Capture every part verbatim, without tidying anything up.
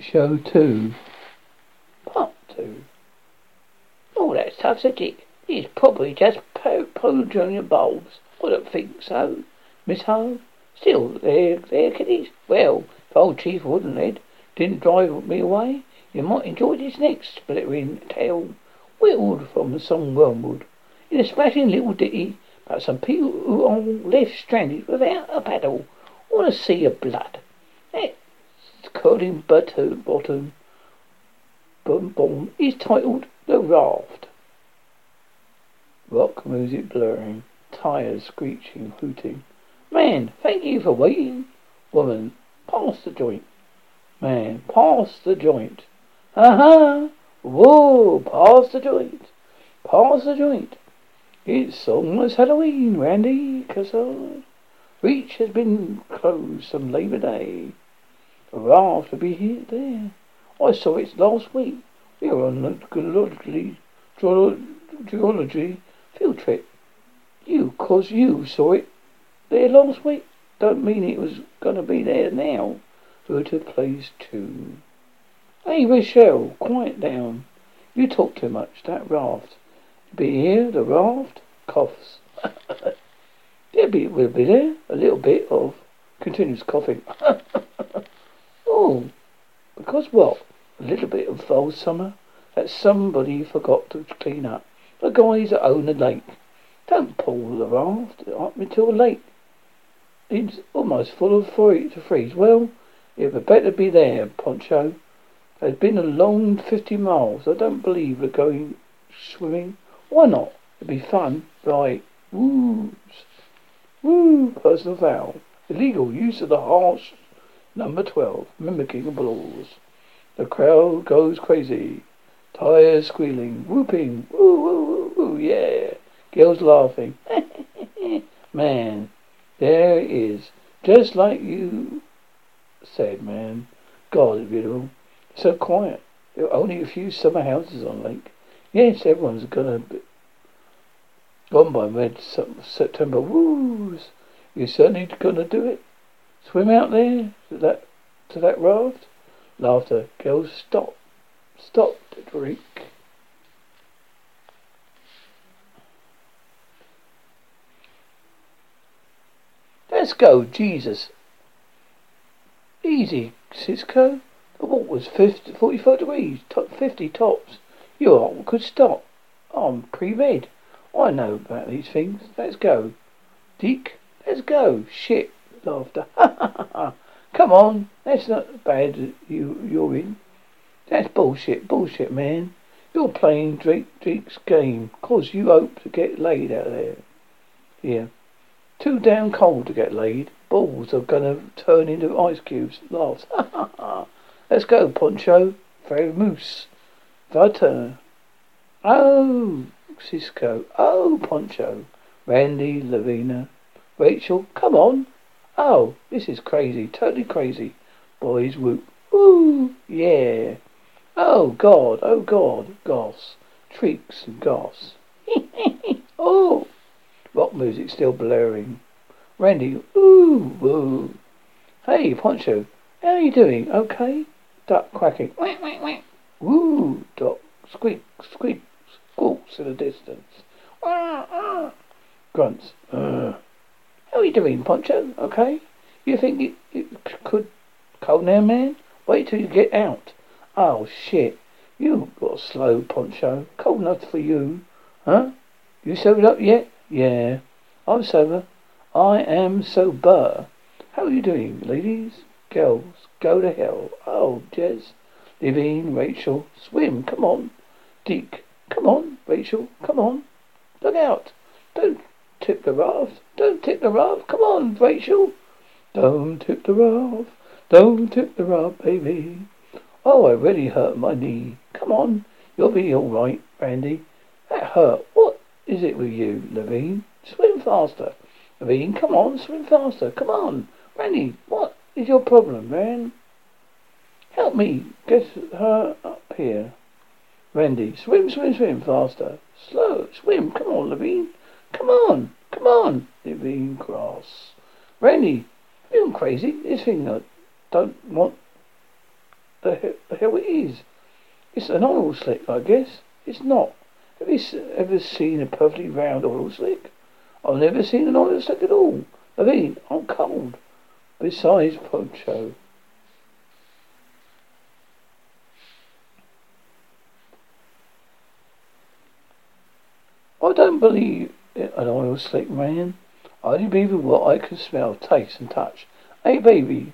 Show two, part two. Oh, that's tough subject. He's probably just polygoning the bulbs. I don't think so, Miss Home. Still, there, there, kiddies. Well, if old Chief Woodenhead didn't drive me away, you might enjoy this next splittering tale, whittled from the song Wormwood, in a splashing little ditty about some people who are left stranded without a paddle on a sea of blood. That curling bottom, bottom, bottom, bottom is titled The Raft. Rock music blaring, tires screeching, hooting. Man, thank you for waiting. Woman, pass the joint. Man, pass the joint. Ha ha! Whoa, pass the joint. Pass the joint. It's almost Halloween, Randy, cause I... Reach has been closed some Labour Day. The raft will be here, there. I saw it last week. We were on a geology, geology field trip. You, cause you saw it there last week. Don't mean it was going to be there now. Go to place two. Hey, Rochelle, quiet down. You talk too much. That raft. Be here, the raft. Coughs. Debbie will be there. A little bit of continuous coughing. Oh, because what? A little bit of foul summer that somebody forgot to clean up. The guys that own the lake. Don't pull the raft up until the lake. It's almost full of fruit to freeze. Well, it would better be there, Poncho. It's been a long fifty miles. I don't believe we're going swimming. Why not? It'd be fun. Right. Woo. Woo. Personal foul. Illegal use of the harsh. Number twelve, mimicking applause. The crowd goes crazy. Tires squealing, whooping, woo woo woo woo, yeah. Girls laughing. Man, there it is. Just like you said, man. God, it's beautiful. So quiet. There are only a few summer houses on the lake. Yes, everyone's gonna be gone by mid September. Woos. You're certainly gonna do it. Swim out there to that to that raft. Laughter. Girls, stop, stop to drink. Let's go, Jesus. Easy, Cisco. The water was fifty, forty-five degrees, top fifty tops. You all could stop. I'm pre-med. I know about these things. Let's go, Dick. Let's go. Shit. Laughter. Ha ha ha. Come on, that's not bad you, you're in. That's bullshit, bullshit, man. You're playing Drake, Drake's game, cause you hope to get laid out there. Yeah. Too damn cold to get laid. Balls are gonna turn into ice cubes. Laughs. Ha ha ha. Let's go, Poncho. Fair moose. Vata. Oh, Cisco. Oh, Poncho. Randy, Lavina. Rachel, come on. Oh, this is crazy, totally crazy. Boys whoop. Woo, yeah. Oh, God, oh, God. Goss. Shrieks and goss. Oh. Rock music still blaring. Randy, ooh, woo. Hey, Poncho, how are you doing? Okay? Duck quacking. Whack, whack, whack. Woo, duck. Squeak, squeak, squawks in the distance. Wah, wah. Grunts. Uh. How are you doing, Poncho? Okay? You think it, it could... Cold now, man? Wait till you get out. Oh, shit. You got slow, Poncho. Cold enough for you. Huh? You sobered up yet? Yeah. I'm sober. I am sober. How are you doing, ladies? Girls, go to hell. Oh, Jez. Levine, Rachel. Swim, come on. Deke, come on. Rachel, come on. Look out. Don't... Tip the raft. Don't tip the raft. Come on, Rachel. Don't tip the raft. Don't tip the raft, baby. Oh, I really hurt my knee. Come on. You'll be all right, Randy. That hurt. What is it with you, Levine? Swim faster. Levine, come on. Swim faster. Come on. Randy, what is your problem, man? Help me get her up here. Randy, swim, swim, swim faster. Slow. Swim. Come on, Levine. Come on, come on, Levine Cross. Randy, you're crazy. This thing I don't want. the hell, the hell it is. It's an oil slick, I guess. It's not. Have you ever seen a perfectly round oil slick? I've never seen an oil slick at all. I mean, I'm cold. Besides Poncho. I don't believe in an oil slick, man. I only believe in what I can smell, taste and touch. Hey, baby,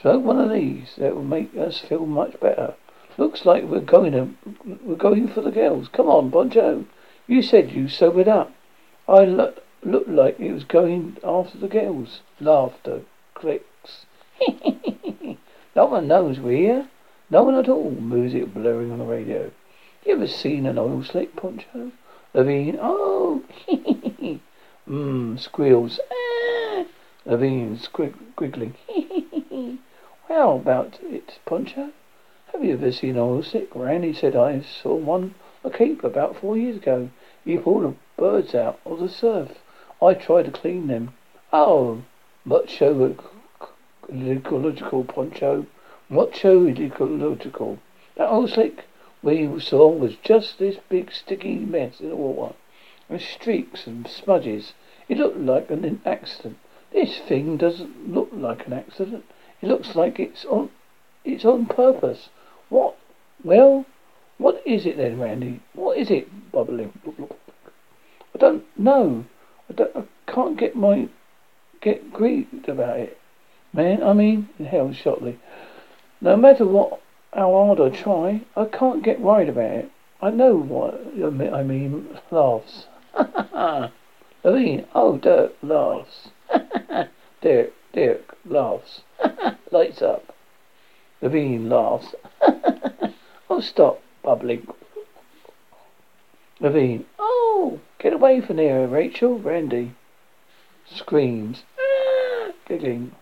smoke one of these. That will make us feel much better. Looks like we're going to, we're going for the girls. Come on, Poncho. You said you sobered up. I lo- looked like it was going after the girls. Laughter. Clicks. No one knows we're here. No one at all. Music blaring on the radio. You ever seen an oil slick, Poncho? Levine. Oh. Mmm. Squeals. Ah. Levine squig- giggling. Well, about it, Poncho? Have you ever seen an oil slick? Randy said I saw one a Cape about four years ago. He pulled the birds out of the surf. I tried to clean them. Oh, macho ecological, Poncho. Macho ecological. That oil slick we saw was just this big sticky mess in the water, with streaks and smudges. It looked like an accident. This thing doesn't look like an accident. It looks like it's on, it's on purpose. What? Well, what is it then, Randy? What is it? Bubbling. I don't know. I, don't, I can't get my get grieved about it, man. I mean, hell, Shotley. No matter what, how hard I try, I can't get worried about it. I know what I mean. Laughs. I mean, oh, Dirk laughs. Dirk, Dirk laughs. Lights up. Levine laughs. Oh, stop bubbling. Levine. Oh, get away from here, Rachel. Randy screams. Ah, giggling.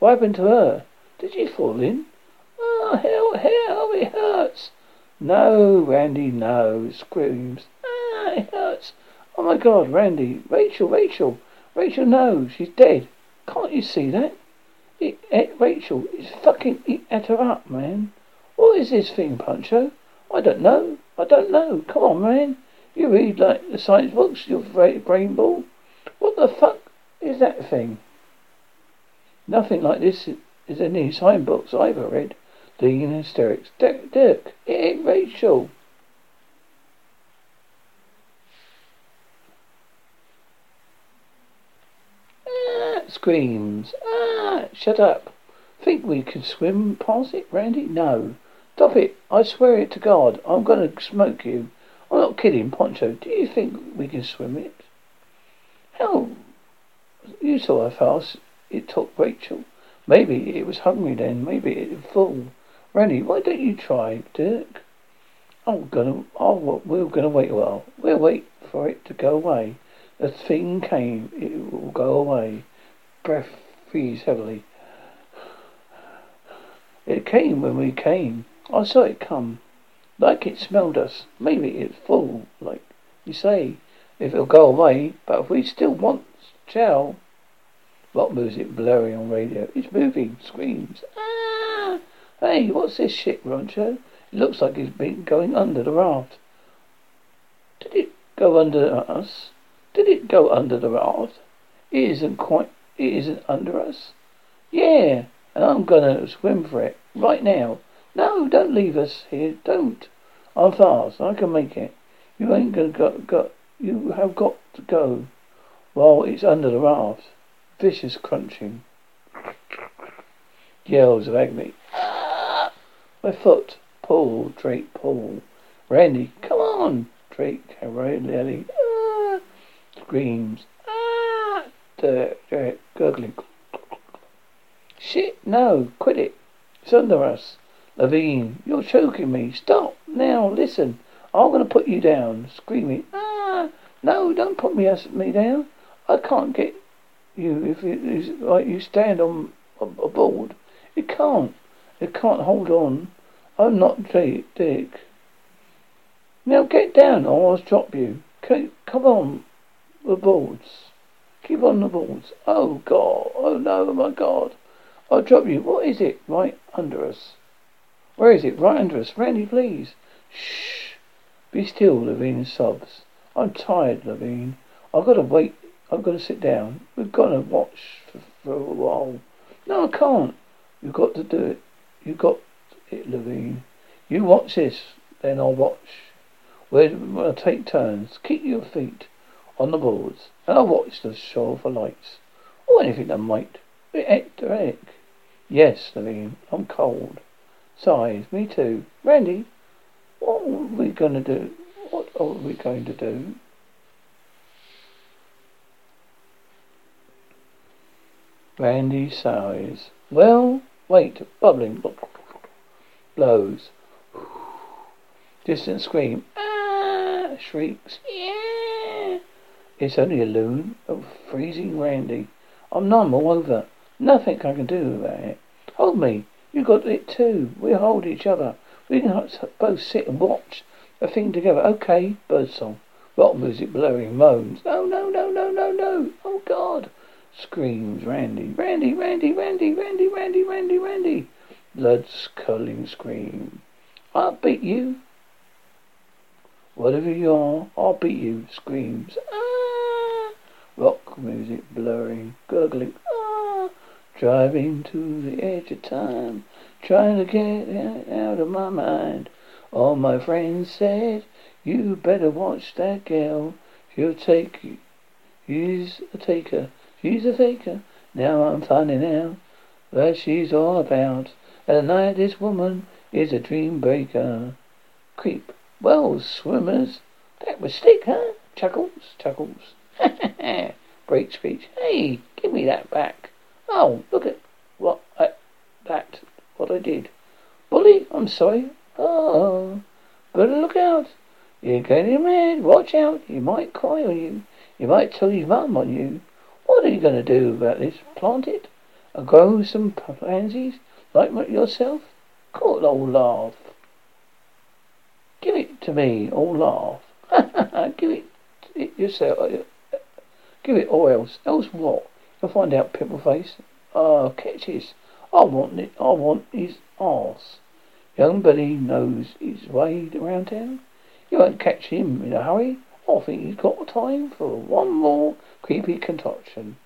What happened to her? Did she fall in? Oh, hell, hell, it hurts. No, Randy, no. Screams. Ah, it hurts. Oh, my God, Randy. Rachel, Rachel. Rachel, no. She's dead. Can't you see that? It ate Rachel. It's fucking it ate her up, man. What is this thing, Poncho? I don't know. I don't know. Come on, man. You read like the science books, your brain ball. What the fuck is that thing? Nothing like this is in any science books I've ever read. Dean hysterics. Dirk, Dirk, it ate Rachel. Ah, screams. Ah, shut up. Think we can swim past it, Randy? No. Stop it. I swear it to God. I'm going to smoke you. I'm not kidding, Poncho. Do you think we can swim it? Hell, you saw how fast it took Rachel. Maybe it was hungry then. Maybe it was full. Randy, why don't you try, Dirk? I'm gonna. Oh, we're gonna wait a while. We'll wait for it to go away. The thing came. It will go away. Breath freeze heavily. It came when we came. I saw it come. Like it smelled us. Maybe it's full, like you say. If it'll go away, but if we still want chow. What music blurring on radio? It's moving. Screams. Ah! Hey, what's this shit, Rancho? It looks like it's been going under the raft. Did it go under us? Did it go under the raft? It isn't quite. It isn't under us. Yeah. And I'm gonna swim for it right now. No, don't leave us here. Don't. I'm fast. I can make it. You ain't gonna go. go. You have got to go. While it's under the raft. Vicious crunching. Yells of agony. Ah! My foot. Pull, Drake. Pull. Randy, come on. Drake. Randy. Ah! Screams. Ah! Dirk. Dirk. Gurgling. Shit, no, quit it. It's under us. Levine, you're choking me. Stop. Now, listen. I'm going to put you down. Screaming. Ah, no, don't put me, me down. I can't get you if it is like you stand on a, a board. It can't. It can't hold on. I'm not Dick. Dick. Now get down or I'll drop you. Come on the boards. Keep on the boards. Oh, God. Oh, no, my God. I'll drop you. What is it? Right under us. Where is it? Right under us. Randy, please. Shh. Be still, Levine sobs. I'm tired, Levine. I've got to wait. I've got to sit down. We've got to watch for, for a while. No, I can't. You've got to do it. You've got it, Levine. You watch this, then I'll watch. We're going to take turns. Keep your feet on the boards. And I'll watch the show for lights. Or anything that might. Eric. Yes, Levine. I'm cold. Sighs. Me too. Randy, what are we going to do? What are we going to do? Randy sighs. Well, wait. Bubbling. Blows. Distant scream. Ah! Shrieks. Yeah! It's only a loon of freezing Randy. I'm numb all over. Nothing I can do about it. Hold me. You got it too. We hold each other. We can both sit and watch the thing together. Okay. Birdsong. Rock music blurring moans. No, no, no, no, no, no. Oh, God. Screams Randy. Randy, Randy, Randy, Randy, Randy, Randy, Randy. Blood's curling scream. I'll beat you. Whatever you are, I'll beat you. Screams. Ah. Rock music blurring, gurgling. Ah. Driving to the edge of time. Trying to get out of my mind. All my friends said, you better watch that girl. She'll take you. She's a taker. She's a faker. Now I'm finding out what she's all about. And tonight this woman is a dream breaker. Creep. Well, swimmers. That was sick, huh? Chuckles. Chuckles. Ha ha ha. Break speech. Hey, give me that back. Oh, look at what I... That. What I did. Bully, I'm sorry. Oh. Better look out. You're getting mad. Watch out. You might cry on you. You might tell your mum on you. What are you going to do about this? Plant it? And grow some pansies? Like yourself? Caught old laugh. Give it to me, or laugh. Ha ha ha, give it, it yourself. Give it or else. Else what? You'll find out, Pimpleface. Ah, uh, catches. I want it. I want his arse. Young Billy knows his way around town. You won't catch him in a hurry. I think he's got time for one more creepy concoction.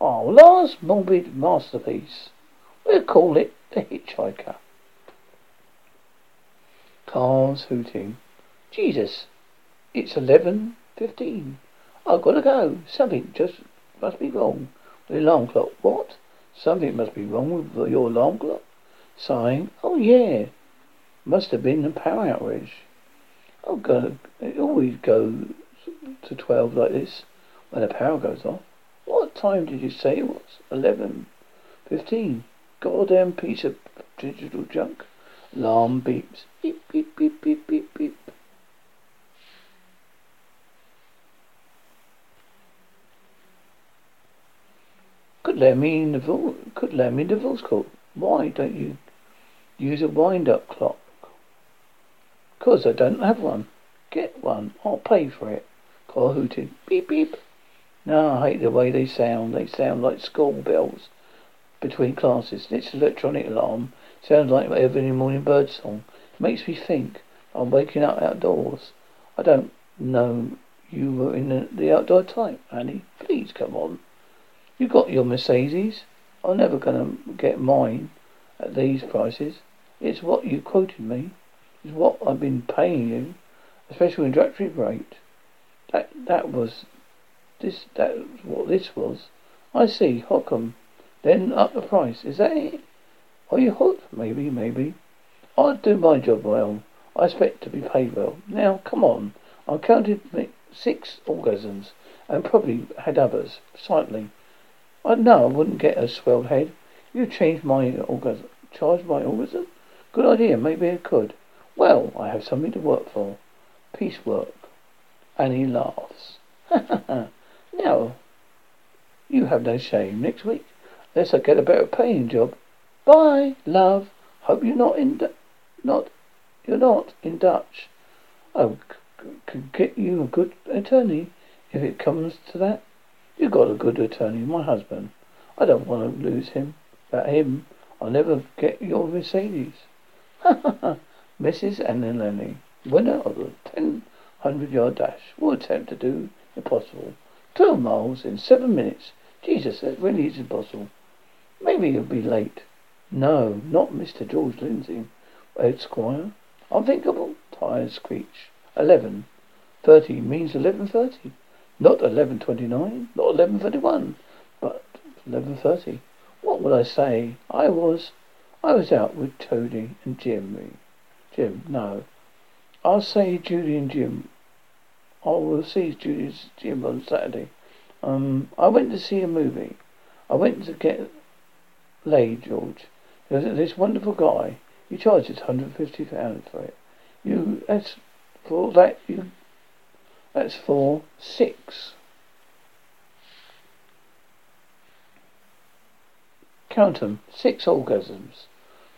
Our last morbid masterpiece. We'll call it The Hitchhiker. Carl's hooting. Jesus, it's eleven fifteen. I've got to go. Something just must be wrong with the alarm clock. What? Something must be wrong with your alarm clock? Sighing. Oh, yeah. Must have been a power outage. Oh, God. It always goes to twelve like this when the power goes off. What time did you say it was? eleven fifteen. Goddamn piece of digital junk. Alarm beeps. Beep, beep, beep, beep, beep, beep. Could let me in the vo- could let me in the voice call. Why don't you use a wind-up clock? Because I don't have one. Get one. I'll pay for it. Call hooted. Beep, beep. No, I hate the way they sound. They sound like school bells between classes. This electronic alarm sounds like every morning bird song. It makes me think I'm waking up outdoors. I don't know you were in the, the outdoor type, Annie. Please come on. You got your Mercedes. I'm never going to get mine at these prices. It's what you quoted me. It's what I've been paying you. A special introductory rate. That that was this. That was what this was. I see. How come? Then up the price. Is that it? Are you hooked? Maybe, maybe. I'll do my job well. I expect to be paid well. Now, come on. I counted six orgasms and probably had others, slightly. I know I wouldn't get a swelled head. You changed my orgasm. Charged my orgasm? Good idea. Maybe I could. Well, I have something to work for. Peace work. And he laughs. Ha ha ha. Now, you have no shame. Next week. Unless I get a better paying job. Bye, love. Hope you're not in du- not you're not in Dutch. I could get you a good attorney if it comes to that. You got a good attorney, my husband. I don't want to lose him. Without him, I'll never get your Mercedes. Ha ha ha. Missus Annaleni, winner of the ten hundred yard dash, will attempt to do impossible. Twelve miles in seven minutes. Jesus, that really is impossible. Maybe you'll be late. No, not Mister George Lindsay, Esquire. Unthinkable. Tires screech. Eleven thirty means eleven thirty. Not eleven twenty-nine, not eleven thirty-one, but eleven thirty. What would I say? I was, I was out with Toady and Jimmy. Jim, no. I'll say Judy and Jim. I will see Judy's Jim on Saturday. Um, I went to see a movie. I went to get laid, George. There's this wonderful guy. He charges one hundred fifty pounds for it. You, that's for that, you, that's for six. Count them, six orgasms.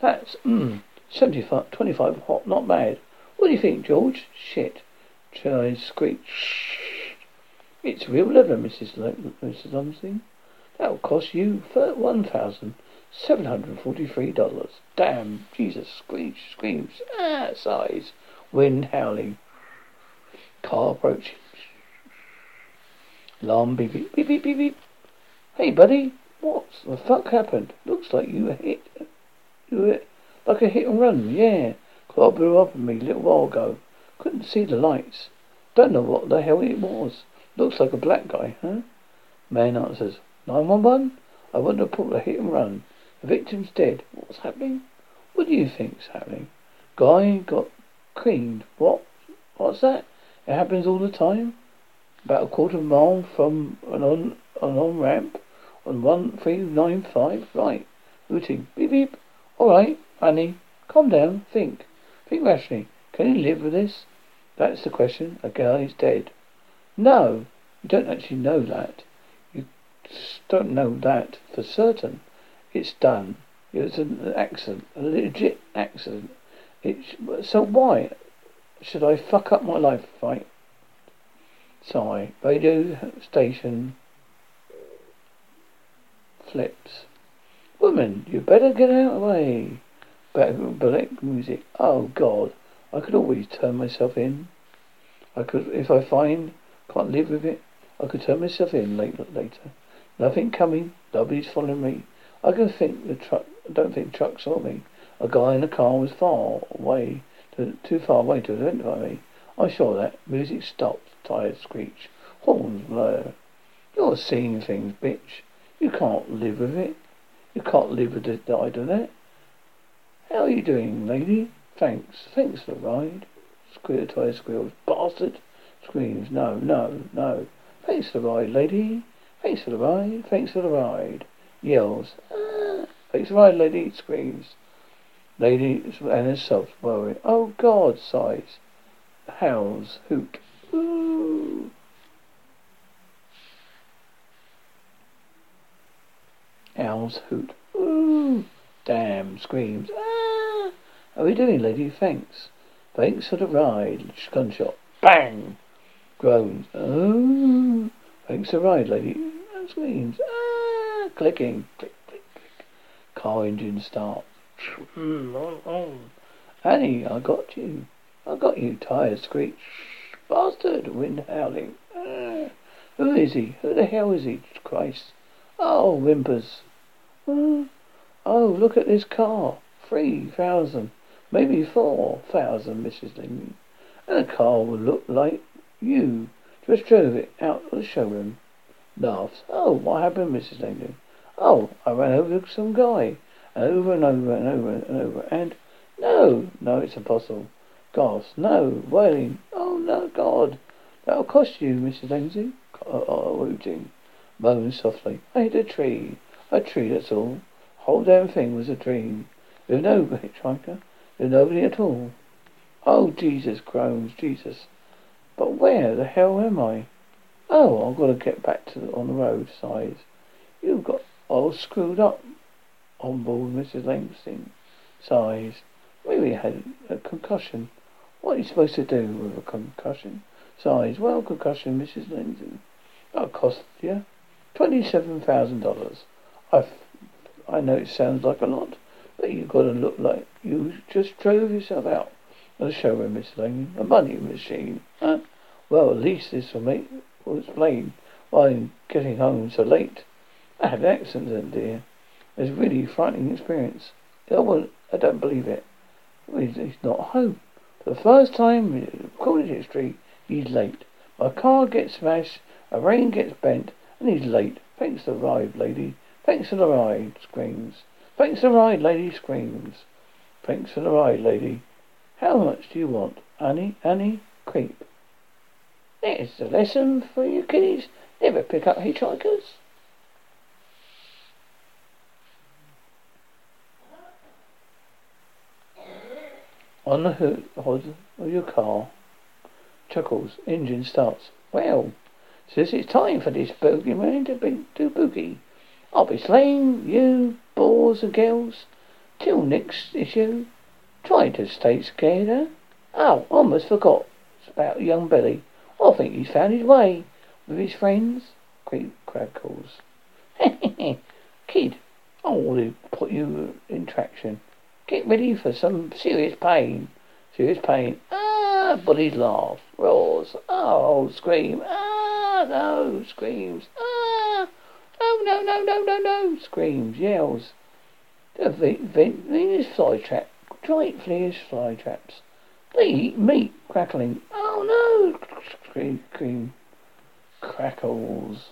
That's, mm, seventy-five, twenty-five hot, not bad. What do you think, George? Shit. Child screech. It's real leather, Missus L- Missus Lumsden. That'll cost you one thousand seven hundred and forty-three dollars. Damn, Jesus, screech, screams, ah, sighs, wind howling. Car approaching. Alarm beep beep beep beep beep beep. Hey, buddy, what the fuck happened? Looks like you were hit. You were like a hit and run, yeah. Car blew up on me a little while ago. Couldn't see the lights. Don't know what the hell it was. Looks like a black guy, huh? Man answers, nine one one? I wonder if pulled a hit and run. The victim's dead. What's happening? What do you think's happening? Guy got creamed. What? What's that? It happens all the time. About a quarter of a mile from an on an on ramp on one three nine five right. Routing. Beep beep. All right, honey. Calm down. Think. Think rationally. Can you live with this? That's the question. A guy's dead. No, you don't actually know that. You don't know that for certain. It's done. It was an accident, a legit accident. It's, so why should I fuck up my life, right? Sigh. Radio station flips. Woman, you better get out of the way. Black music. Oh, God. I could always turn myself in. I could, if I find, can't live with it, I could turn myself in later. later. Nothing coming, nobody's following me. I can think the truck, I don't think the truck saw me. A guy in a car was far away, to, too far away to identify me. I'm sure that. Music stopped, tires screech, horns blur. You're seeing things, bitch. You can't live with it. You can't live with it, I do that. How are you doing, lady? Thanks, thanks for the ride. Squeal, tire squeals. Bastard. Screams, no, no, no. Thanks for the ride, lady. Thanks for the ride. Thanks for the ride. Yells. Ah. Thanks for the ride, lady. Screams. Lady and herself worry. Oh, God. Sighs. Howls. Hoot. Ooh. Howls. Hoot. Ooh. Damn. Screams. Ah. How are we doing, lady? Thanks. Thanks for the ride. Gunshot. Bang. Groans. Oh. Thanks for the ride, lady. Screams. Ah. Clicking. Click, click, click. Car engine starts. Annie, I got you. I got you. Tires screech. Bastard. Wind howling. Ah. Who is he? Who the hell is he? Christ. Oh, whimpers. Oh, look at this car. Three thousand. Maybe four thousand, Missus Lingley. And a car will look like you. Just drove it out of the showroom. Laughs. Oh, what happened, Missus Lingley? Oh, I ran over some guy. And over and over and over and over. And no, no, it's impossible. Gasps. No, wailing. Oh, no, God. That'll cost you, Missus Lingley. Oh, rooting. Moans softly. I hit a tree. A tree, that's all. Whole damn thing was a dream. There's no hitchhiker. There's nobody at all. Oh, Jesus, groans, Jesus. But where the hell am I? Oh, I've got to get back to the, on the road, sighs. You've got all screwed up on board, Missus Langston, sighs. Maybe I had a concussion. What are you supposed to do with a concussion? Sighs. Well, concussion, Missus Langston. That'll cost you twenty-seven thousand dollars. I, I know it sounds like a lot, but you gotta look like you just drove yourself out of the showroom, Miss Lane. A money machine, huh? Well, at least this will make will explain why I'm getting home so late. I had an accident, dear. It's a really frightening experience. I won't, I don't believe it. He's not home. For the first time in recorded history, he's late. My car gets smashed, a rain gets bent, and he's late. Thanks for the ride, lady. Thanks for the ride, screams. Thanks for the ride, lady, screams. Thanks for the ride, lady. How much do you want, Annie? Annie, creep. There's a lesson for you kiddies. Never pick up hitchhikers. On the hood of your car, chuckles, engine starts. Well, says it's time for this boogeyman to be to boogie. I'll be slaying you, boys and girls, till next issue. Try to stay scared, huh? Oh, almost forgot it's about young Billy. I think he's found his way with his friends. Creep crackles. Kid, I want to put you in traction. Get ready for some serious pain. Serious pain. Ah, buddies laugh. Roars. Oh, scream. Ah, no. Screams. Ah, no, no, no, no, no, no. Screams. Yells. The Venus flytrap. Giant fleas flytraps. They eat meat. Crackling. Oh, no. Scream. Crackles.